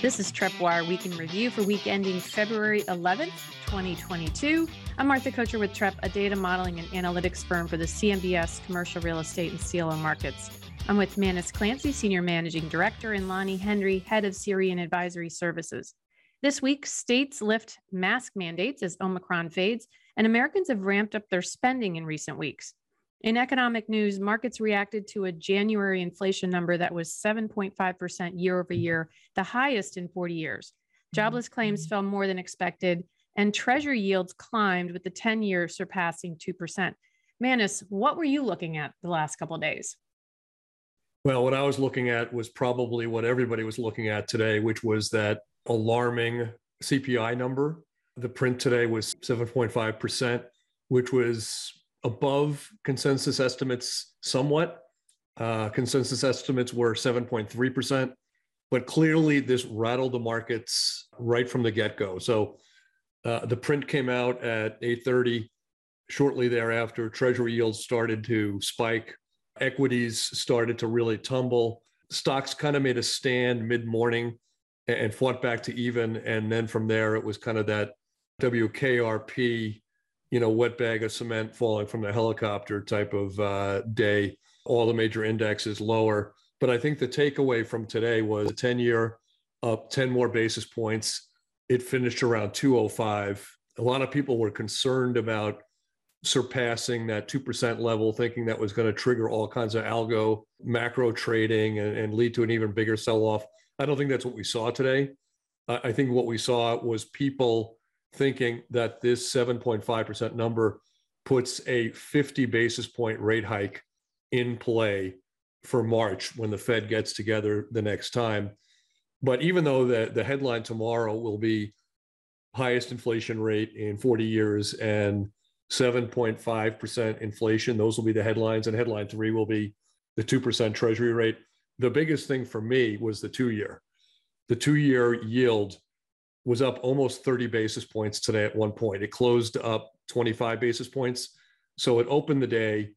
This is Tripwire Week in Review for week ending February 11th, 2022. I'm Martha Kocher with Trepp, a data modeling and analytics firm for the CMBS, commercial real estate, and CLO markets. I'm with Manus Clancy, Senior Managing Director, and Lonnie Hendry, Head of Syrian Advisory Services. This week, states lift mask mandates as Omicron fades, and Americans have ramped up their spending in recent weeks. In economic news, markets reacted to a January inflation number that was 7.5% year over year, the highest in 40 years. Jobless claims fell more than expected, and Treasury yields climbed with the 10-year surpassing 2%. Manus, what were you looking at the last couple of days? Well, what I was looking at was probably what everybody was looking at today, which was that alarming CPI number. The print today was 7.5%, which was above consensus estimates somewhat. Consensus estimates were 7.3%, but clearly this rattled the markets right from the get-go. So the print came out at 8:30. Shortly thereafter, Treasury yields started to spike. Equities started to really tumble. Stocks kind of made a stand mid-morning and fought back to even. And then from there, it was kind of that WKRP, wet bag of cement falling from the helicopter type of day, all the major indexes lower. But I think the takeaway from today was the 10-year up 10 more basis points. It finished around 205. A lot of people were concerned about surpassing that 2% level, thinking that was going to trigger all kinds of algo macro trading and lead to an even bigger sell-off. I don't think that's what we saw today. I think what we saw was people thinking that this 7.5% number puts a 50 basis point rate hike in play for March when the Fed gets together the next time. But even though the headline tomorrow will be highest inflation rate in 40 years and 7.5% inflation, those will be the headlines. And headline three will be the 2% Treasury rate. The biggest thing for me was the 2-year. The 2-year yield was up almost 30 basis points today at one point. It closed up 25 basis points. So it opened the day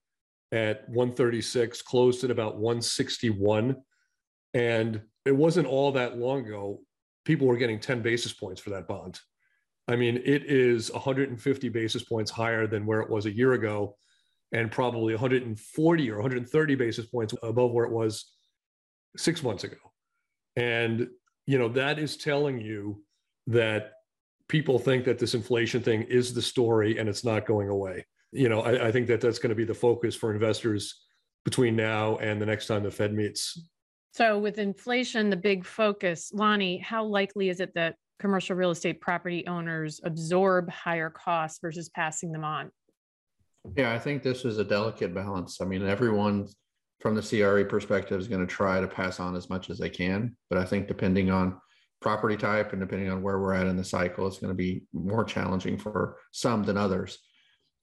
at 136, closed at about 161. And it wasn't all that long ago, people were getting 10 basis points for that bond. I mean, it is 150 basis points higher than where it was a year ago, and probably 140 or 130 basis points above where it was 6 months ago. And, that is telling you that people think that this inflation thing is the story and it's not going away. I think that's going to be the focus for investors between now and the next time the Fed meets. So with inflation, the big focus, Lonnie, how likely is it that commercial real estate property owners absorb higher costs versus passing them on? Yeah, I think this is a delicate balance. I mean, everyone from the CRE perspective is going to try to pass on as much as they can, but I think depending on property type and depending on where we're at in the cycle, it's going to be more challenging for some than others.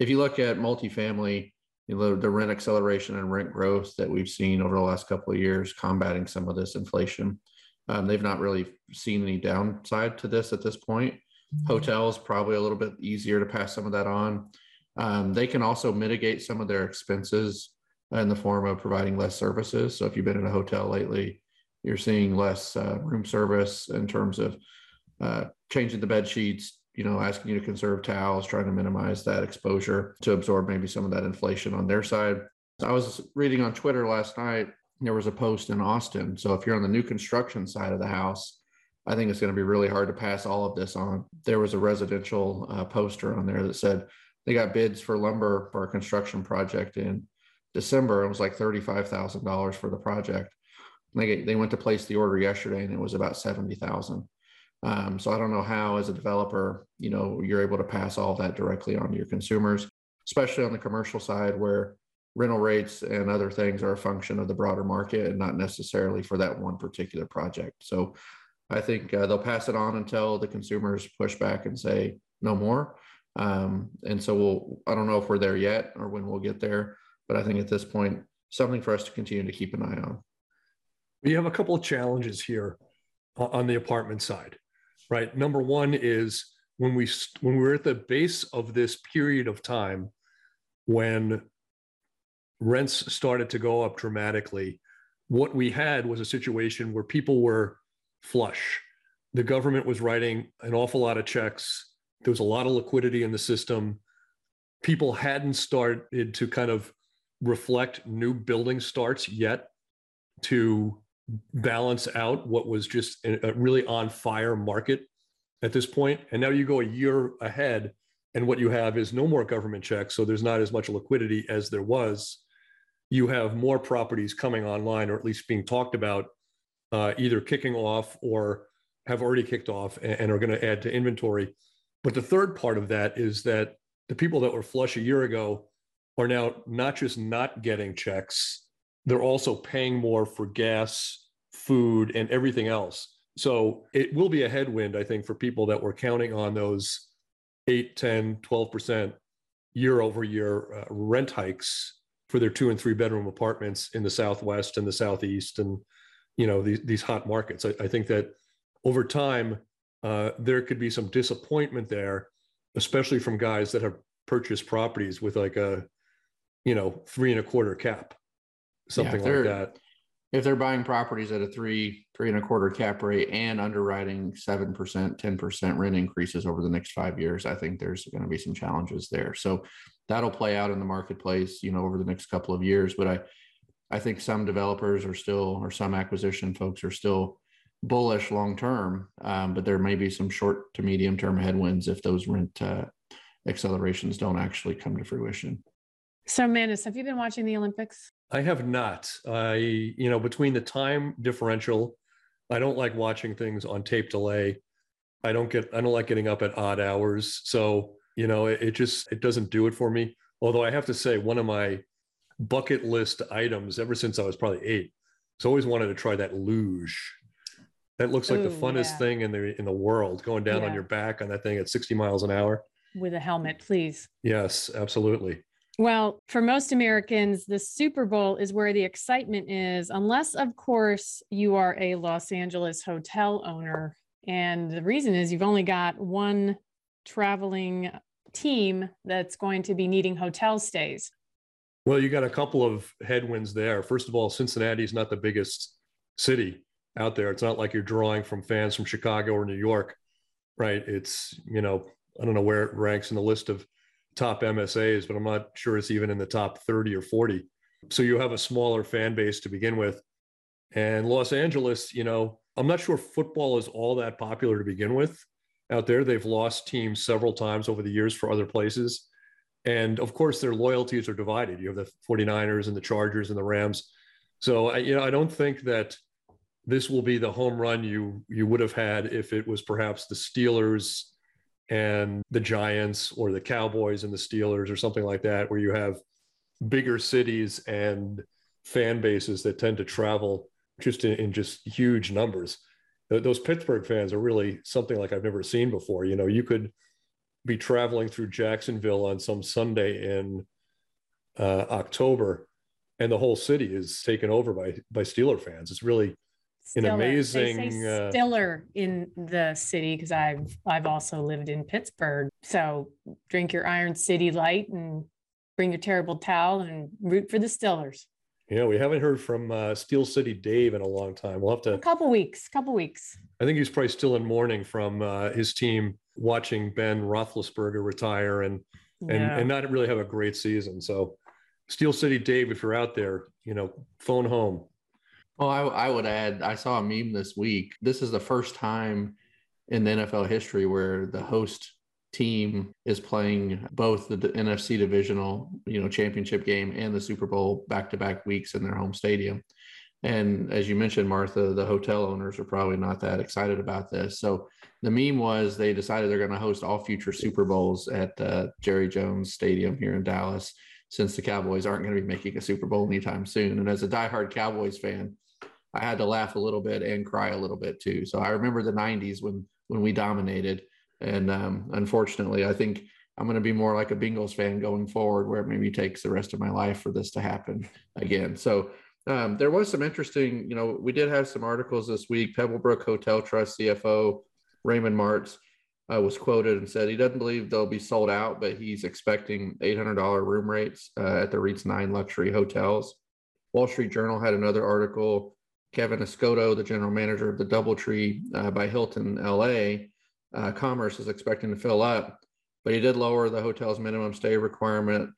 If you look at multifamily, the rent acceleration and rent growth that we've seen over the last couple of years combating some of this inflation, they've not really seen any downside to this at this point. Hotels, probably a little bit easier to pass some of that on. They can also mitigate some of their expenses in the form of providing less services. So if you've been in a hotel lately, you're seeing less room service in terms of changing the bed sheets, asking you to conserve towels, trying to minimize that exposure to absorb maybe some of that inflation on their side. I was reading on Twitter last night, there was a post in Austin. So if you're on the new construction side of the house, I think it's going to be really hard to pass all of this on. There was a residential poster on there that said they got bids for lumber for a construction project in December. It was like $35,000 for the project. They went to place the order yesterday and it was about $70,000. So I don't know how, as a developer, you're able to pass all that directly on to your consumers, especially on the commercial side where rental rates and other things are a function of the broader market and not necessarily for that one particular project. So I think they'll pass it on until the consumers push back and say no more. And so I don't know if we're there yet or when we'll get there, but I think at this point, something for us to continue to keep an eye on. We have a couple of challenges here on the apartment side, right? Number one is when we're at the base of this period of time when rents started to go up dramatically, what we had was a situation where people were flush. the government was writing an awful lot of checks. There was a lot of liquidity in the system. People hadn't started to kind of reflect new building starts yet to balance out what was just a really on fire market at this point. And now you go a year ahead and what you have is no more government checks. So there's not as much liquidity as there was. You have more properties coming online, or at least being talked about, either kicking off or have already kicked off and are going to add to inventory. But the third part of that is that the people that were flush a year ago are now not just not getting checks, they're also paying more for gas, food, and everything else. So it will be a headwind, I think, for people that were counting on those 8, 10, 12% year-over-year rent hikes for their 2- and 3-bedroom apartments in the Southwest and the Southeast and, you know, these hot markets. I think that over time, there could be some disappointment there, especially from guys that have purchased properties with like a, you know, 3.25 cap, something like that. If they're buying properties at a 3.25 cap rate and underwriting 7%, 10% rent increases over the next 5 years, I think there's going to be some challenges there. So that'll play out in the marketplace, you know, over the next couple of years. But I think some developers are still, or some acquisition folks are still bullish long-term, but there may be some short to medium-term headwinds if those rent accelerations don't actually come to fruition. So Manus, have you been watching the Olympics? I have not. I between the time differential, I don't like watching things on tape delay. I don't like getting up at odd hours. So, you know, it doesn't do it for me. Although I have to say, one of my bucket list items ever since I was probably 8, has always wanted to try that luge. That looks like the funnest thing in the world, going down on your back on that thing at 60 miles an hour. With a helmet, please. Yes, absolutely. Well, for most Americans, the Super Bowl is where the excitement is, unless, of course, you are a Los Angeles hotel owner. And the reason is you've only got one traveling team that's going to be needing hotel stays. Well, you got a couple of headwinds there. First of all, Cincinnati is not the biggest city out there. It's not like you're drawing from fans from Chicago or New York, right? It's, you know, I don't know where it ranks in the list of top MSAs, but I'm not sure it's even in the top 30 or 40. So you have a smaller fan base to begin with. And Los Angeles, you know, I'm not sure football is all that popular to begin with out there. They've lost teams several times over the years for other places. And of course, their loyalties are divided. You have the 49ers and the Chargers and the Rams. So I don't think that this will be the home run you would have had if it was perhaps the Steelers and the Giants or the Cowboys and the Steelers or something like that, where you have bigger cities and fan bases that tend to travel just in just huge numbers. Those Pittsburgh fans are really something like I've never seen before. You know, you could be traveling through Jacksonville on some Sunday in October, and the whole city is taken over by Steeler fans. It's really an amazing. They say Stiller in the city, because I've also lived in Pittsburgh. So drink your Iron City Light and bring your terrible towel and root for the Stillers. Yeah, we haven't heard from Steel City Dave in a long time. We'll have to a couple weeks. I think he's probably still in mourning from his team watching Ben Roethlisberger retire and not really have a great season. So Steel City Dave, if you're out there, you know, phone home. Well, I would add, I saw a meme this week. This is the first time in the NFL history where the host team is playing both the NFC divisional, you know, championship game and the Super Bowl back-to-back weeks in their home stadium. And as you mentioned, Martha, the hotel owners are probably not that excited about this. So the meme was they decided they're going to host all future Super Bowls at Jerry Jones Stadium here in Dallas, since the Cowboys aren't going to be making a Super Bowl anytime soon. And as a diehard Cowboys fan, I had to laugh a little bit and cry a little bit too. So I remember the 90s when we dominated. And unfortunately, I think I'm going to be more like a Bengals fan going forward, where it maybe takes the rest of my life for this to happen again. So there was some interesting, you know, we did have some articles this week. Pebblebrook Hotel Trust CFO Raymond Martz was quoted and said he doesn't believe they'll be sold out, but he's expecting $800 room rates at the REIT's 9 luxury hotels. Wall Street Journal had another article Kevin Escoto, the general manager of the Doubletree by Hilton LA, Commerce is expecting to fill up, but he did lower the hotel's minimum stay requirement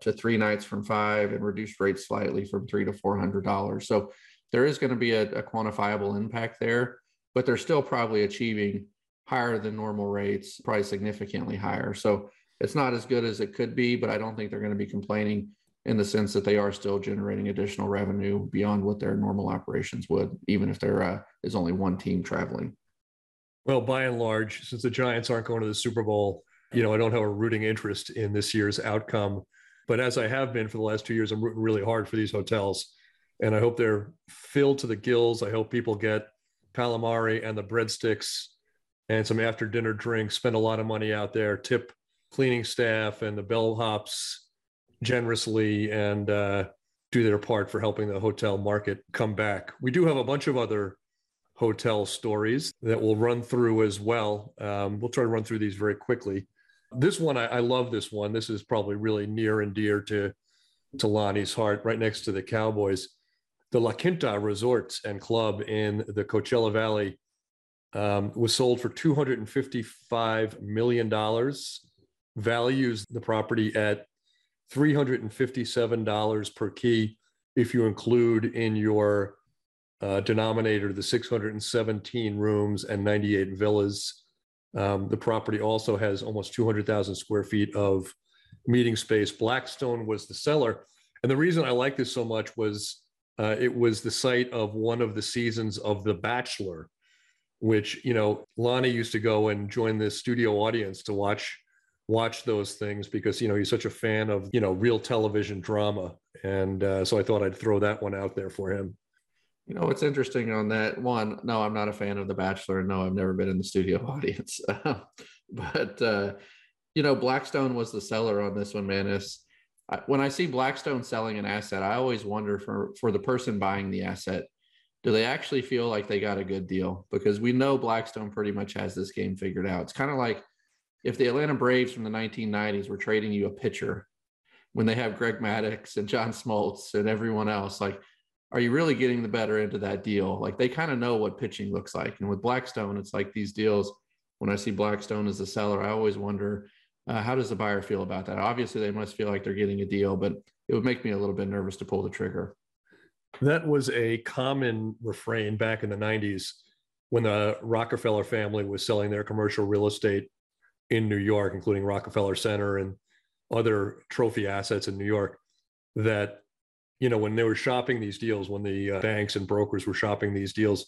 to 3 nights from 5 and reduced rates slightly from $300 to $400. So there is going to be a quantifiable impact there, but they're still probably achieving higher than normal rates, probably significantly higher. So it's not as good as it could be, but I don't think they're going to be complaining in the sense that they are still generating additional revenue beyond what their normal operations would, even if there is only one team traveling. Well, by and large, since the Giants aren't going to the Super Bowl, I don't have a rooting interest in this year's outcome. But as I have been for the last 2 years, I'm rooting really hard for these hotels. And I hope they're filled to the gills. I hope people get calamari and the breadsticks and some after-dinner drinks, spend a lot of money out there, tip cleaning staff and the bellhops generously, and do their part for helping the hotel market come back. We do have a bunch of other hotel stories that we'll run through as well. We'll try to run through these very quickly. This one, I love this one. This is probably really near and dear to Lonnie's heart, right next to the Cowboys. The La Quinta Resorts and Club in the Coachella Valley was sold for $255 million, values the property at $357 per key if you include in your denominator the 617 rooms and 98 villas. The property also has almost 200,000 square feet of meeting space. Blackstone was the seller. And the reason I like this so much was it was the site of one of the seasons of The Bachelor, which, Lonnie used to go and join the studio audience to watch those things because, he's such a fan of, real television drama. And so I thought I'd throw that one out there for him. It's interesting on that one. No, I'm not a fan of The Bachelor. No, I've never been in the studio audience. But, Blackstone was the seller on this one, Manus. When I see Blackstone selling an asset, I always wonder for the person buying the asset, do they actually feel like they got a good deal? Because we know Blackstone pretty much has this game figured out. It's kind of like if the Atlanta Braves from the 1990s were trading you a pitcher when they have Greg Maddux and John Smoltz and everyone else, like, are you really getting the better end of that deal? Like, they kind of know what pitching looks like. And with Blackstone, it's like these deals, when I see Blackstone as the seller, I always wonder, how does the buyer feel about that? Obviously, they must feel like they're getting a deal, but it would make me a little bit nervous to pull the trigger. That was a common refrain back in the 90s when the Rockefeller family was selling their commercial real estate in New York, including Rockefeller Center and other trophy assets in New York, that, when they were shopping these deals, when the banks and brokers were shopping these deals,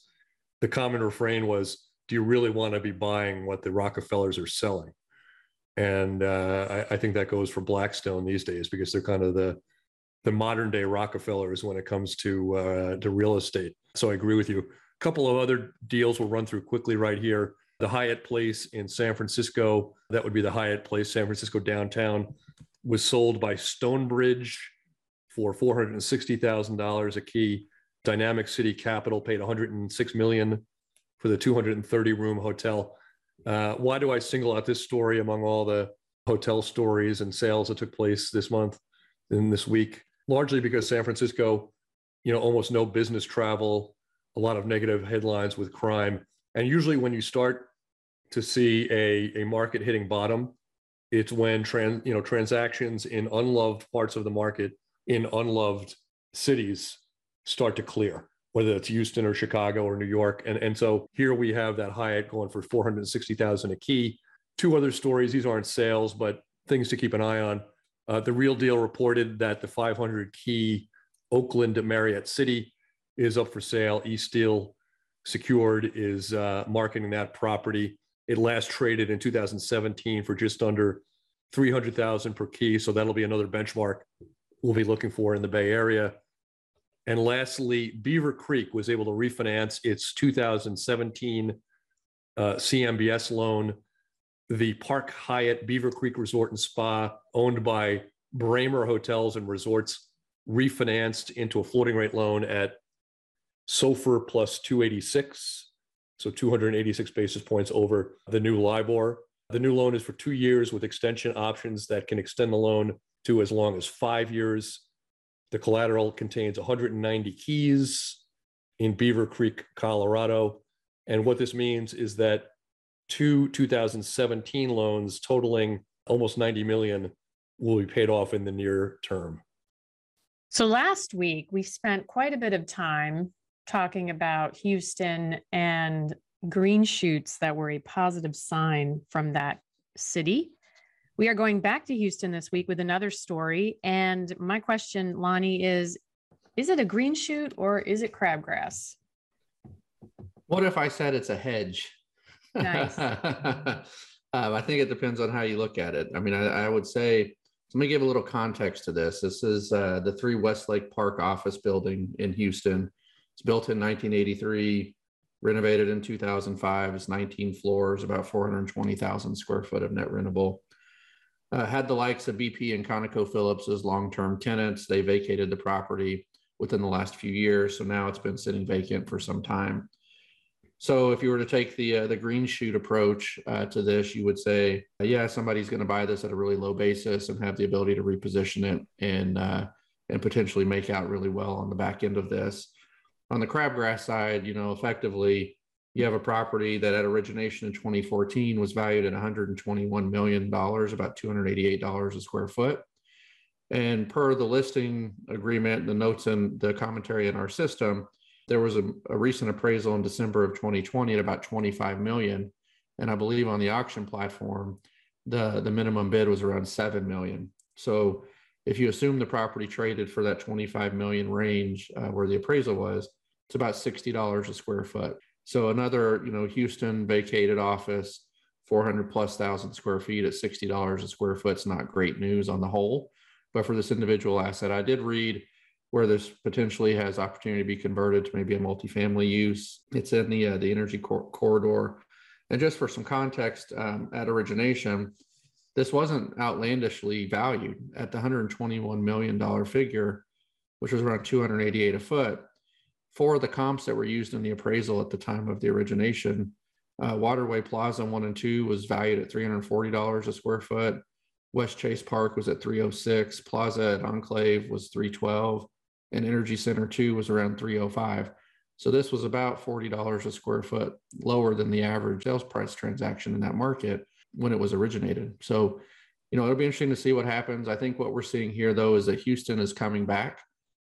the common refrain was, do you really want to be buying what the Rockefellers are selling? And I think that goes for Blackstone these days, because they're kind of the modern day Rockefellers when it comes to real estate. So I agree with you. A couple of other deals we'll run through quickly right here. The Hyatt Place in San Francisco, that would be the Hyatt Place, San Francisco downtown, was sold by Stonebridge for $460,000 a key. Dynamic City Capital paid $106 million for the 230-room hotel. Why do I single out this story among all the hotel stories and sales that took place this month and this week? Largely because San Francisco, almost no business travel, a lot of negative headlines with crime. And usually when you start to see a market hitting bottom, it's when transactions in unloved parts of the market in unloved cities start to clear, whether it's Houston or Chicago or New York. And so here we have that Hyatt going for $460,000 a key. Two other stories. These aren't sales, but things to keep an eye on. The Real Deal reported that the 500-key Oakland Marriott City is up for sale. Eastdil Secured is marketing that property. It last traded in 2017 for just under $300,000 per key. So that'll be another benchmark we'll be looking for in the Bay Area. And lastly, Beaver Creek was able to refinance its 2017 CMBS loan. The Park Hyatt Beaver Creek Resort and Spa, owned by Bramer Hotels and Resorts, refinanced into a floating rate loan at SOFR plus 286, so 286 basis points over the new LIBOR. The new loan is for 2 years with extension options that can extend the loan to as long as 5 years. The collateral contains 190 keys, in Beaver Creek, Colorado. And what this means is that two 2017 loans totaling almost $90 million will be paid off in the near term. So last week, we spent quite a bit of time talking about Houston and green shoots that were a positive sign from that city. We are going back to Houston this week with another story. And my question, Lonnie, is it a green shoot or is it crabgrass? What if I said it's a hedge? Nice. I think it depends on how you look at it. I mean, I would say, let me give a little context to this. This is the 3 Westlake Park office building in Houston. It's built in 1983, renovated in 2005. It's 19 floors, about 420,000 square foot of net rentable. Had the likes of BP and ConocoPhillips as long-term tenants. They vacated the property within the last few years, so now it's been sitting vacant for some time. So if you were to take the green shoot approach to this, you would say, yeah, somebody's going to buy this at a really low basis and have the ability to reposition it and potentially make out really well on the back end of this. On the crabgrass side, you know, effectively, you have a property that at origination in 2014 was valued at $121 million, about $288 a square foot. And per the listing agreement, the notes and the commentary in our system, there was a recent appraisal in December of 2020 at about $25 million. And I believe on the auction platform, the minimum bid was around $7 million. So if you assume the property traded for that $25 million range where the appraisal was, it's about $60 a square foot. So another, you know, Houston vacated office, 400 plus thousand square feet at $60 a square foot. It's not great news on the whole, but for this individual asset, I did read where this potentially has opportunity to be converted to maybe a multifamily use. It's in the energy corridor. And just for some context, at origination, this wasn't outlandishly valued at the $121 million figure, which was around $288 a foot. For the comps that were used in the appraisal at the time of the origination, Waterway Plaza 1 and 2 was valued at $340 a square foot. West Chase Park was at $306. Plaza at Enclave was $312. And Energy Center 2 was around $305. So this was about $40 a square foot lower than the average sales price transaction in that market when it was originated. So, you know, it'll be interesting to see what happens. I think what we're seeing here, though, is that Houston is coming back.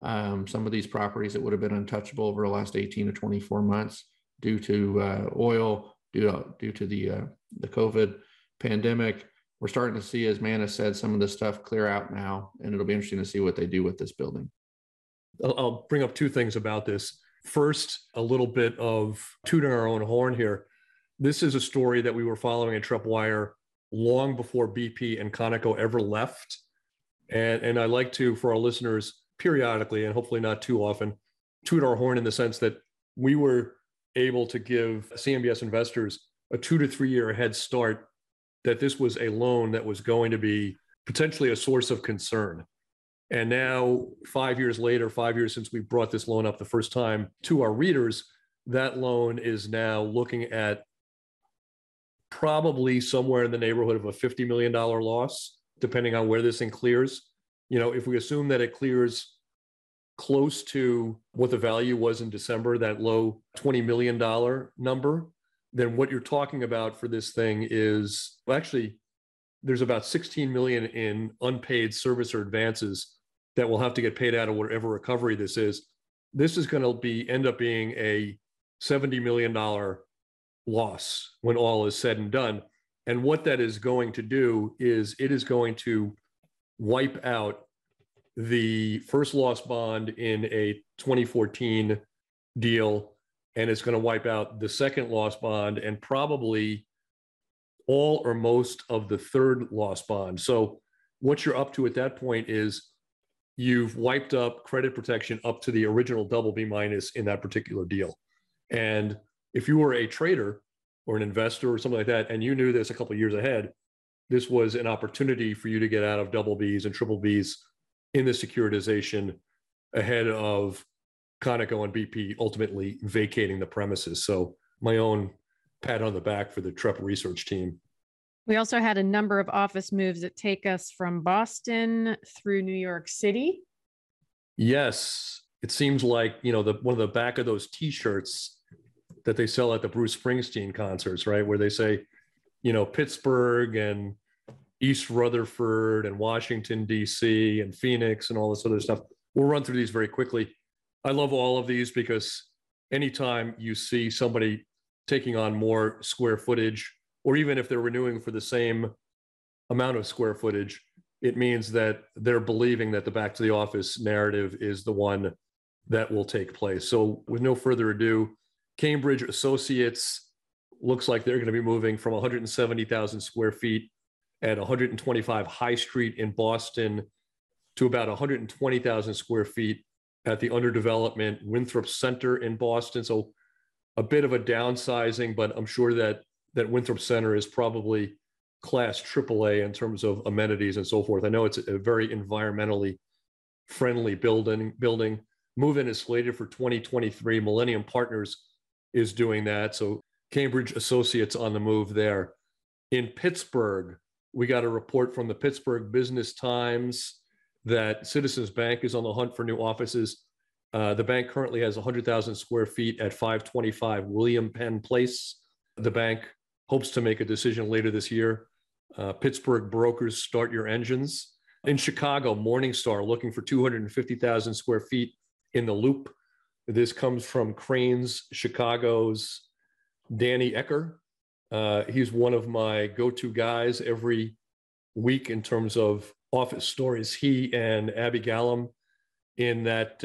Some of these properties that would have been untouchable over the last 18 to 24 months due to oil, due to the COVID pandemic. We're starting to see, as Manus said, some of this stuff clear out now, and it'll be interesting to see what they do with this building. I'll bring up two things about this. First, a little bit of tooting our own horn here. This is a story that we were following at Tripwire long before BP and Conoco ever left. And I like to, for our listeners, periodically, and hopefully not too often, toot our horn in the sense that we were able to give CMBS investors a 2 to 3 year head start that this was a loan that was going to be potentially a source of concern. And now, 5 years later, 5 years since we brought this loan up the first time to our readers, that loan is now looking at probably somewhere in the neighborhood of a $50 million loss, depending on where this thing clears. You know, if we assume that it clears close to what the value was in December, that low $20 million number, then what you're talking about for this thing is, well, actually, there's about $16 million in unpaid servicer advances that will have to get paid out of whatever recovery this is. This is going to be end up being a $70 million loss when all is said and done. And what that is going to do is it is going to wipe out the first loss bond in a 2014 deal, and it's going to wipe out the second loss bond and probably all or most of the third loss bond. So what you're up to at that point is you've wiped up credit protection up to the original BB- in that particular deal. And if you were a trader or an investor or something like that, and you knew this a couple of years ahead, this was an opportunity for you to get out of BBs and BBBs in the securitization ahead of Conoco and BP ultimately vacating the premises. So my own pat on the back for the Trepp research team. We also had a number of office moves that take us from Boston through New York City. Yes. it seems like, you know, the one of the back of those T-shirts that they sell at the Bruce Springsteen concerts, right, where they say, you know, Pittsburgh and East Rutherford and Washington, D.C. and Phoenix and all this other stuff. We'll run through these very quickly. I love all of these because anytime you see somebody taking on more square footage, or even if they're renewing for the same amount of square footage, it means that they're believing that the back to the office narrative is the one that will take place. So with no further ado, Cambridge Associates looks like they're going to be moving from 170,000 square feet at 125 High Street in Boston to about 120,000 square feet at the underdevelopment Winthrop Center in Boston. So a bit of a downsizing, but I'm sure that Winthrop Center is probably class AAA in terms of amenities and so forth. I know it's a very environmentally friendly building. Move-in is slated for 2023. Millennium Partners is doing that. So Cambridge Associates on the move there. In Pittsburgh, we got a report from the Pittsburgh Business Times that Citizens Bank is on the hunt for new offices. The bank currently has 100,000 square feet at 525 William Penn Place. The bank hopes to make a decision later this year. Pittsburgh brokers, start your engines. In Chicago, Morningstar looking for 250,000 square feet in the Loop. This comes from Cranes Chicago's Danny Ecker. He's one of my go-to guys every week in terms of office stories. He and Abby Gallum in that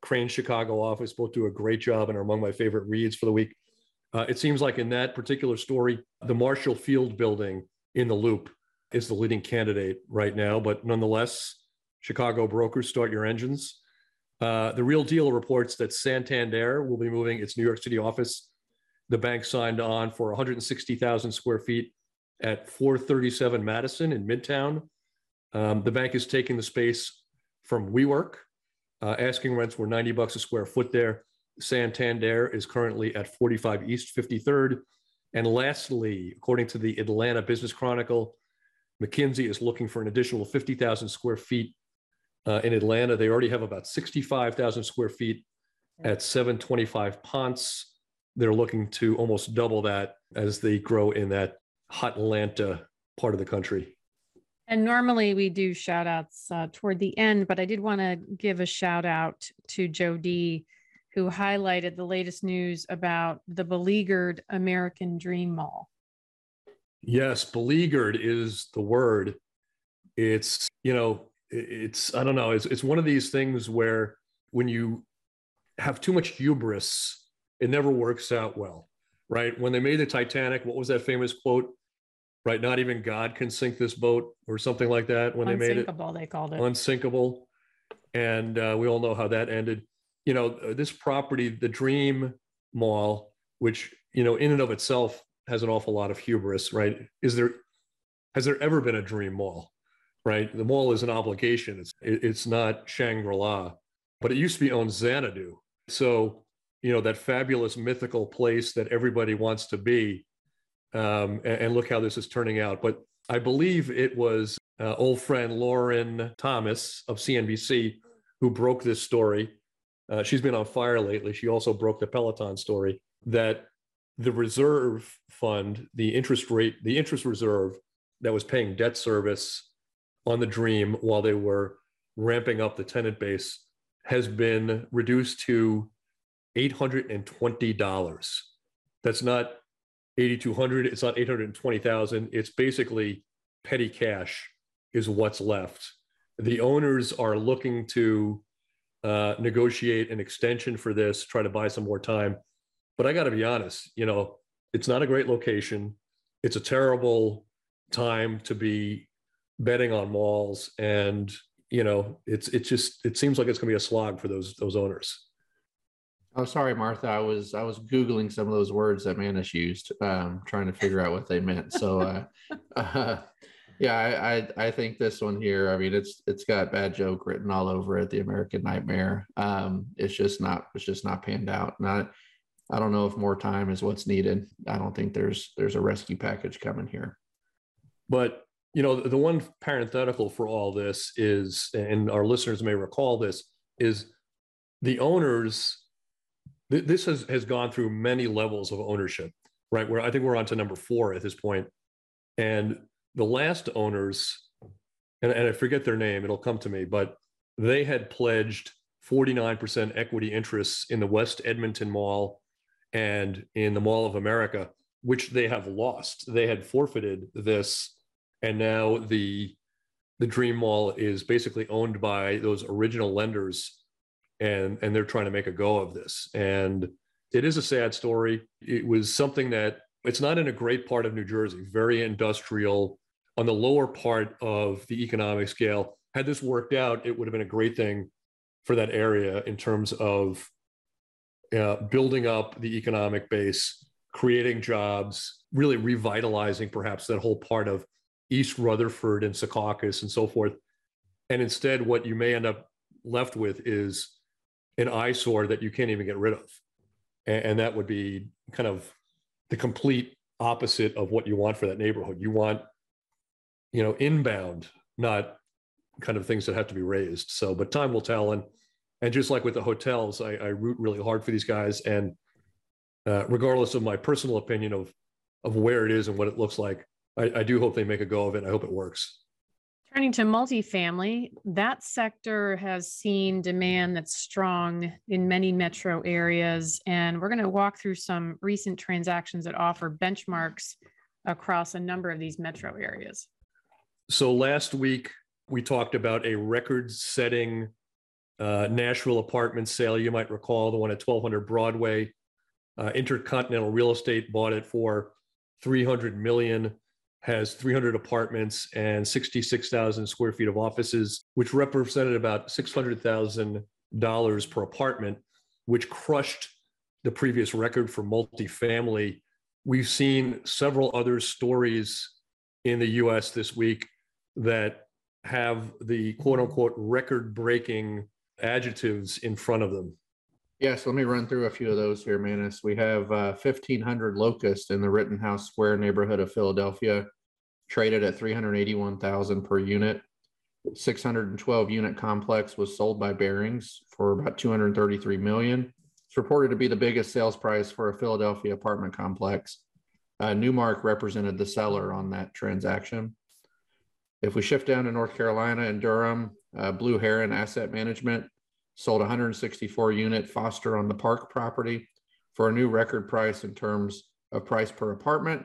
Cranes Chicago office both do a great job and are among my favorite reads for the week. It seems like in that particular story, the Marshall Field building in the Loop is the leading candidate right now. But nonetheless, Chicago brokers, start your engines. The Real Deal reports that Santander will be moving its New York City office. The bank signed on for 160,000 square feet at 437 Madison in Midtown. The bank is taking the space from WeWork. Asking rents were $90 a square foot there. Santander is currently at 45 East 53rd. And lastly, according to the Atlanta Business Chronicle, McKinsey is looking for an additional 50,000 square feet in Atlanta. They already have about 65,000 square feet at 725 Ponce. They're looking to almost double that as they grow in that hot Atlanta part of the country. And normally we do shout outs toward the end, but I did want to give a shout out to Jody, who highlighted the latest news about the beleaguered American Dream Mall. Yes, beleaguered is the word. It's, you know, it's, I don't know, it's one of these things where when you have too much hubris, it never works out well, right? When they made the Titanic, what was that famous quote, right? Not even God can sink this boat or something like that. When they made it. Unsinkable, they called it. Unsinkable. And we all know how that ended. You know, this property, the Dream Mall, which, you know, in and of itself has an awful lot of hubris, right? Has there ever been a Dream Mall, right? The mall is an obligation. It's not Shangri-La, but it used to be owned Xanadu. So, you know, that fabulous mythical place that everybody wants to be. And look how this is turning out. But I believe it was old friend Lauren Thomas of CNBC who broke this story. She's been on fire lately. She also broke the Peloton story that the reserve fund, the interest rate, the interest reserve that was paying debt service on the Dream while they were ramping up the tenant base has been reduced to $820. That's not $8,200. It's not $820,000. It's basically petty cash is what's left. The owners are looking to negotiate an extension for this, try to buy some more time. But I got to be honest, you know, it's not a great location. It's a terrible time to be betting on malls. And, you know, it seems like it's going to be a slog for those owners. Oh, sorry, Martha. I was Googling some of those words that Manus used, trying to figure out what they meant. So, yeah, I think this one here, I mean, it's got bad joke written all over it, the American nightmare. It's just not panned out. I don't know if more time is what's needed. I don't think there's a rescue package coming here. But, you know, the one parenthetical for all this is, and our listeners may recall this, is the owners, this has gone through many levels of ownership, right? Where I think we're on to number 4 at this point. And the last owners, and I forget their name, it'll come to me, but they had pledged 49% equity interests in the West Edmonton Mall and in the Mall of America, which they have lost. They had forfeited this, and now the Dream Mall is basically owned by those original lenders, and they're trying to make a go of this. And it is a sad story. It was something that, it's not in a great part of New Jersey, very industrial, on the lower part of the economic scale. Had this worked out, it would have been a great thing for that area in terms of building up the economic base, creating jobs, really revitalizing perhaps that whole part of East Rutherford and Secaucus and so forth. And instead, what you may end up left with is an eyesore that you can't even get rid of. And that would be kind of the complete opposite of what you want for that neighborhood. You want, you know, inbound, not kind of things that have to be raised. So, but time will tell. And just like with the hotels, I root really hard for these guys. And regardless of my personal opinion of where it is and what it looks like, I do hope they make a go of it. And I hope it works. Turning to multifamily, that sector has seen demand that's strong in many metro areas. And we're going to walk through some recent transactions that offer benchmarks across a number of these metro areas. So last week, we talked about a record-setting Nashville apartment sale. You might recall the one at 1200 Broadway. Intercontinental Real Estate bought it for $300 million. Has 300 apartments and 66,000 square feet of offices, which represented about $600,000 per apartment, which crushed the previous record for multifamily. We've seen several other stories in the US this week that have the quote unquote record-breaking adjectives in front of them. Yes, let me run through a few of those here, Manus. We have 1,500 Locust in the Rittenhouse Square neighborhood of Philadelphia, traded at $381,000 per unit. 612-unit complex was sold by Barings for about $233 million. It's reported to be the biggest sales price for a Philadelphia apartment complex. Newmark represented the seller on that transaction. If we shift down to North Carolina and Durham, Blue Heron Asset Management sold 164-unit Foster on the Park property for a new record price in terms of price per apartment.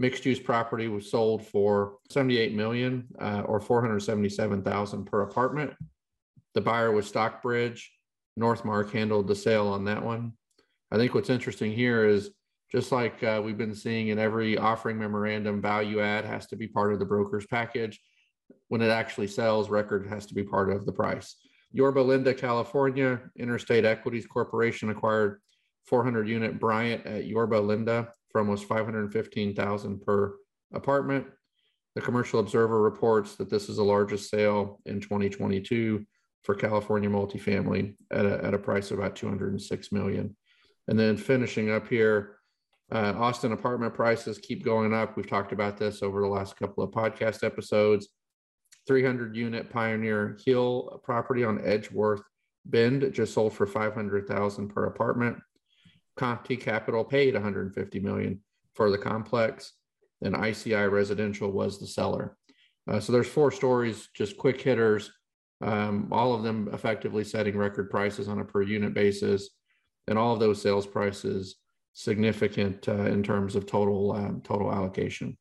Mixed-use property was sold for $78 million or $477,000 per apartment. The buyer was Stockbridge. Northmark handled the sale on that one. I think what's interesting here is, just like we've been seeing in every offering memorandum, value add has to be part of the broker's package. When it actually sells, record has to be part of the price. Yorba Linda, California, Interstate Equities Corporation acquired 400-unit Bryant at Yorba Linda for almost $515,000 per apartment. The Commercial Observer reports that this is the largest sale in 2022 for California multifamily at a price of about $206 million. And then finishing up here, Austin apartment prices keep going up. We've talked about this over the last couple of podcast episodes. 300-unit Pioneer Hill property on Edgeworth Bend just sold for $500,000 per apartment. Conti Capital paid $150 million for the complex, and ICI Residential was the seller. So there's 4 stories, just quick hitters, all of them effectively setting record prices on a per-unit basis, and all of those sales prices significant in terms of total allocation.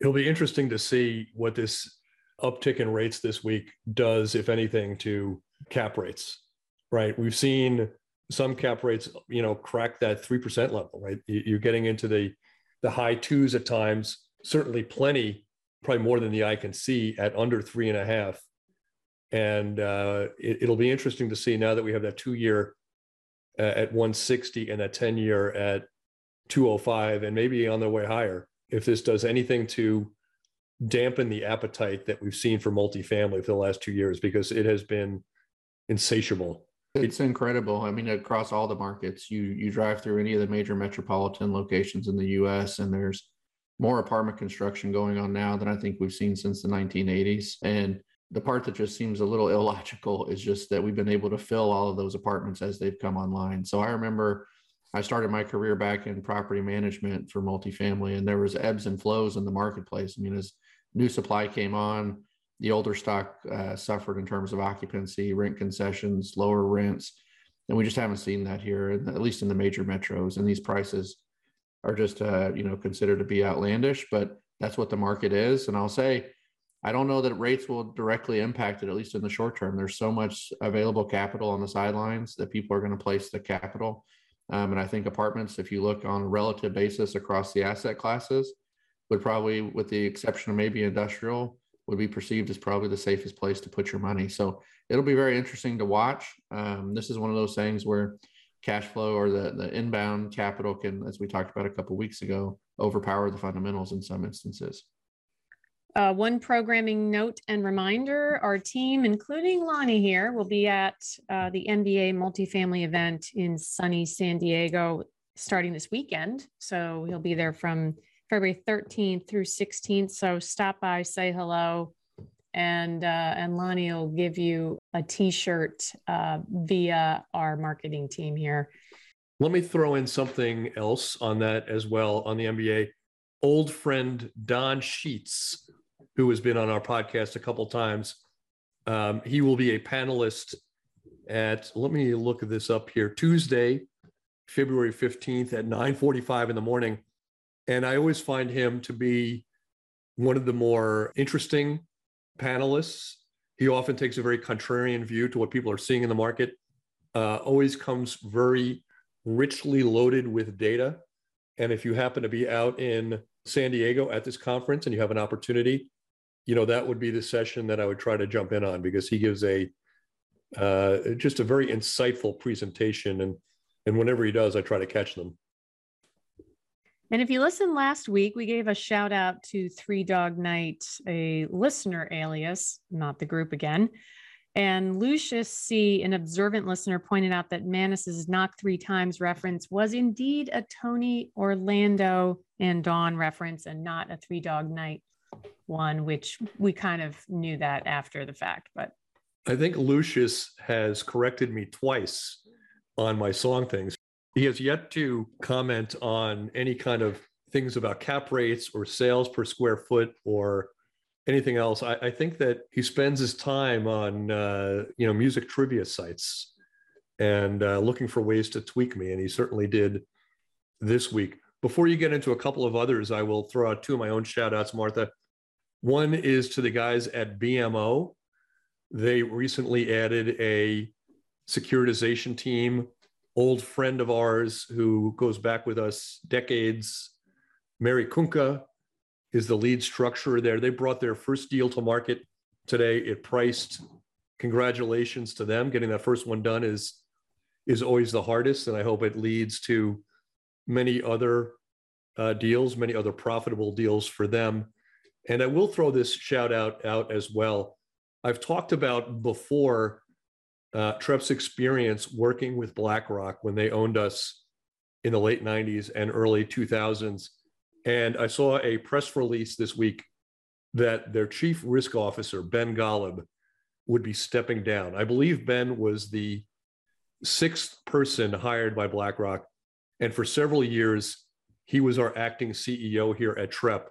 It'll be interesting to see what this uptick in rates this week does, if anything, to cap rates, right? We've seen some cap rates, you know, crack that 3% level, right? You're getting into the high 2s at times, certainly plenty, probably more than the eye can see at under 3.5. And it'll be interesting to see now that we have that 2-year at 160 and that 10-year at 205 and maybe on their way higher, if this does anything to dampen the appetite that we've seen for multifamily for the last 2 years, because it has been insatiable. It's incredible. I mean, across all the markets, you drive through any of the major metropolitan locations in the U.S., and there's more apartment construction going on now than I think we've seen since the 1980s. And The part that just seems a little illogical is just that we've been able to fill all of those apartments as they've come online. So I remember I started my career back in property management for multifamily, and there was ebbs and flows in the marketplace. I mean, as new supply came on, the older stock suffered in terms of occupancy, rent concessions, lower rents. And we just haven't seen that here, at least in the major metros. And these prices are just, considered to be outlandish, but that's what the market is. And I'll say, I don't know that rates will directly impact it, at least in the short term. There's so much available capital on the sidelines that people are going to place the capital. And I think apartments, if you look on a relative basis across the asset classes, would probably, with the exception of maybe industrial, would be perceived as probably the safest place to put your money. So it'll be very interesting to watch. This is one of those things where cash flow or the inbound capital can, as we talked about a couple of weeks ago, overpower the fundamentals in some instances. One programming note and reminder, our team, including Lonnie here, will be at the MBA multifamily event in sunny San Diego starting this weekend. So he'll be there from February 13th through 16th. So stop by, say hello, and Lonnie will give you a t-shirt via our marketing team here. Let me throw in something else on that as well on the MBA. Old friend Don Sheets, who has been on our podcast a couple times, he will be a panelist at, let me look this up here, Tuesday, February 15th at 9:45 in the morning. And I always find him to be one of the more interesting panelists. He often takes a very contrarian view to what people are seeing in the market, always comes very richly loaded with data. And if you happen to be out in San Diego at this conference and you have an opportunity, you know, that would be the session that I would try to jump in on, because he gives just a very insightful presentation. And whenever he does, I try to catch them. And if you listened last week, we gave a shout out to Three Dog Night, a listener alias, not the group again. And Lucius C., an observant listener, pointed out that Manus's knock three times reference was indeed a Tony Orlando and Dawn reference and not a Three Dog Night one, which we kind of knew that after the fact. But I think Lucius has corrected me twice on my song things. He has yet to comment on any kind of things about cap rates or sales per square foot or anything else. I think that he spends his time on, music trivia sites and looking for ways to tweak me. And he certainly did this week. Before you get into a couple of others, I will throw out two of my own shout outs, Martha. One is to the guys at BMO. They recently added a securitization team. Old friend of ours who goes back with us decades, Mary Kunka, is the lead structurer there. They brought their first deal to market today. It priced. Congratulations to them. Getting that first one done is always the hardest, and I hope it leads to many other deals, many other profitable deals for them. And I will throw this shout out as well. I've talked about before Trepp's experience working with BlackRock when they owned us in the late 90s and early 2000s. And I saw a press release this week that their chief risk officer, Ben Golub, would be stepping down. I believe Ben was the 6th person hired by BlackRock. And for several years, he was our acting CEO here at Trepp.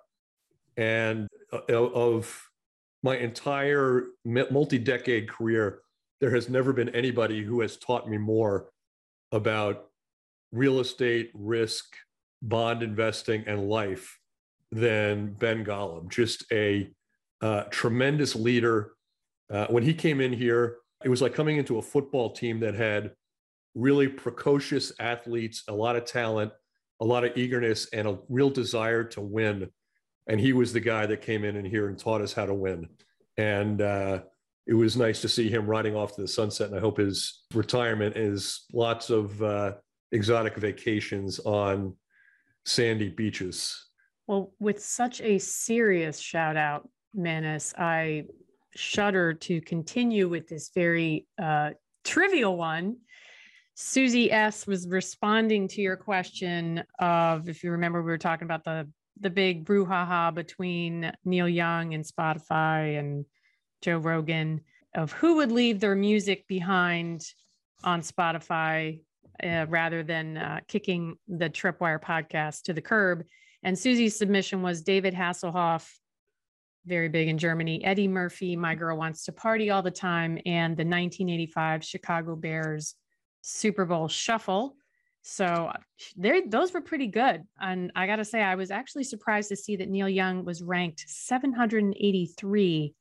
And of my entire multi-decade career, there has never been anybody who has taught me more about real estate, risk, bond investing, and life than Ben Golub. Just a tremendous leader. When he came in here, it was like coming into a football team that had really precocious athletes, a lot of talent, a lot of eagerness, and a real desire to win. And he was the guy that came in here and taught us how to win. And it was nice to see him riding off to the sunset. And I hope his retirement is lots of exotic vacations on sandy beaches. Well, with such a serious shout out, Manus, I shudder to continue with this very trivial one. Susie S. was responding to your question of, if you remember, we were talking about the big brouhaha between Neil Young and Spotify and Joe Rogan, of who would leave their music behind on Spotify rather than kicking the Tripwire podcast to the curb. And Susie's submission was David Hasselhoff, very big in Germany, Eddie Murphy, My Girl Wants to Party All the Time, and the 1985 Chicago Bears Super Bowl Shuffle. So those were pretty good. And I got to say, I was actually surprised to see that Neil Young was ranked 783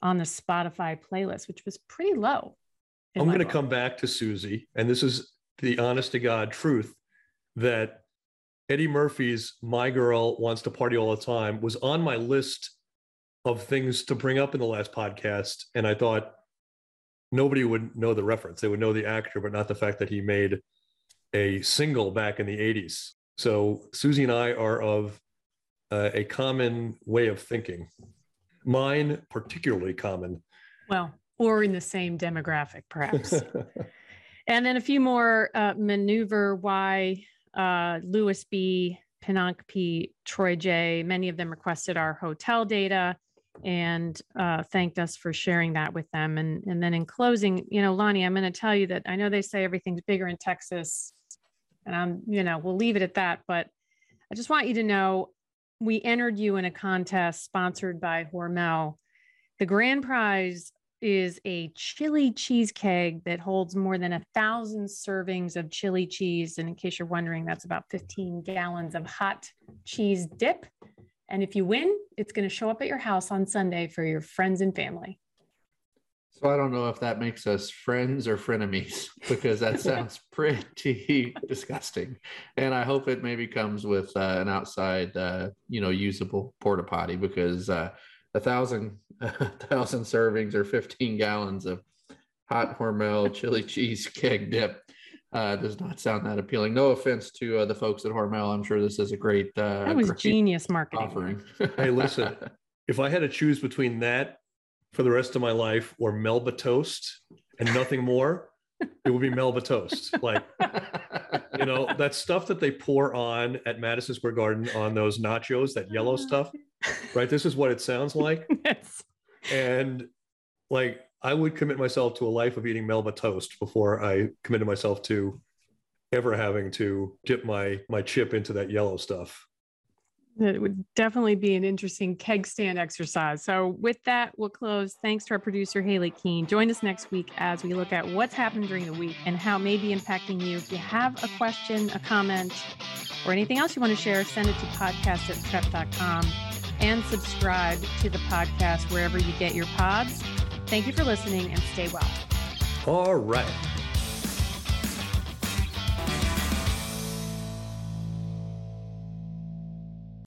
on the Spotify playlist, which was pretty low. I'm going to come back to Susie. And this is the honest to God truth that Eddie Murphy's My Girl Wants to Party All the Time was on my list of things to bring up in the last podcast. And I thought nobody would know the reference. They would know the actor, but not the fact that he made a single back in the 80s. So Susie and I are of a common way of thinking. Mine particularly common. Well, or in the same demographic, perhaps. And then a few more Maneuver Y, Lewis B, Pinnock P, Troy J. Many of them requested our hotel data and thanked us for sharing that with them. And then in closing, you know, Lonnie, I'm going to tell you that I know they say everything's bigger in Texas, and we'll leave it at that. But I just want you to know we entered you in a contest sponsored by Hormel. The grand prize is a chili cheesecake that holds more than 1,000 servings of chili cheese. And in case you're wondering, that's about 15 gallons of hot cheese dip. And if you win, it's going to show up at your house on Sunday for your friends and family. So I don't know if that makes us friends or frenemies, because that sounds pretty disgusting. And I hope it maybe comes with an outside, usable porta potty, because 1,000 servings or 15 gallons of hot Hormel chili cheesecake dip does not sound that appealing. No offense to the folks at Hormel. I'm sure this is a great great genius marketing offering. Hey, listen, if I had to choose between that for the rest of my life or Melba toast and nothing more, it would be Melba toast. Like, that stuff that they pour on at Madison Square Garden on those nachos, that yellow stuff, right? This is what it sounds like. Yes. And like, I would commit myself to a life of eating Melba toast before I committed myself to ever having to dip my chip into that yellow stuff. It would definitely be an interesting keg stand exercise. So with that, we'll close. Thanks to our producer, Haley Keene. Join us next week as we look at what's happened during the week and how it may be impacting you. If you have a question, a comment, or anything else you want to share, send it to podcast@trepp.com and subscribe to the podcast wherever you get your pods. Thank you for listening and stay well. All right.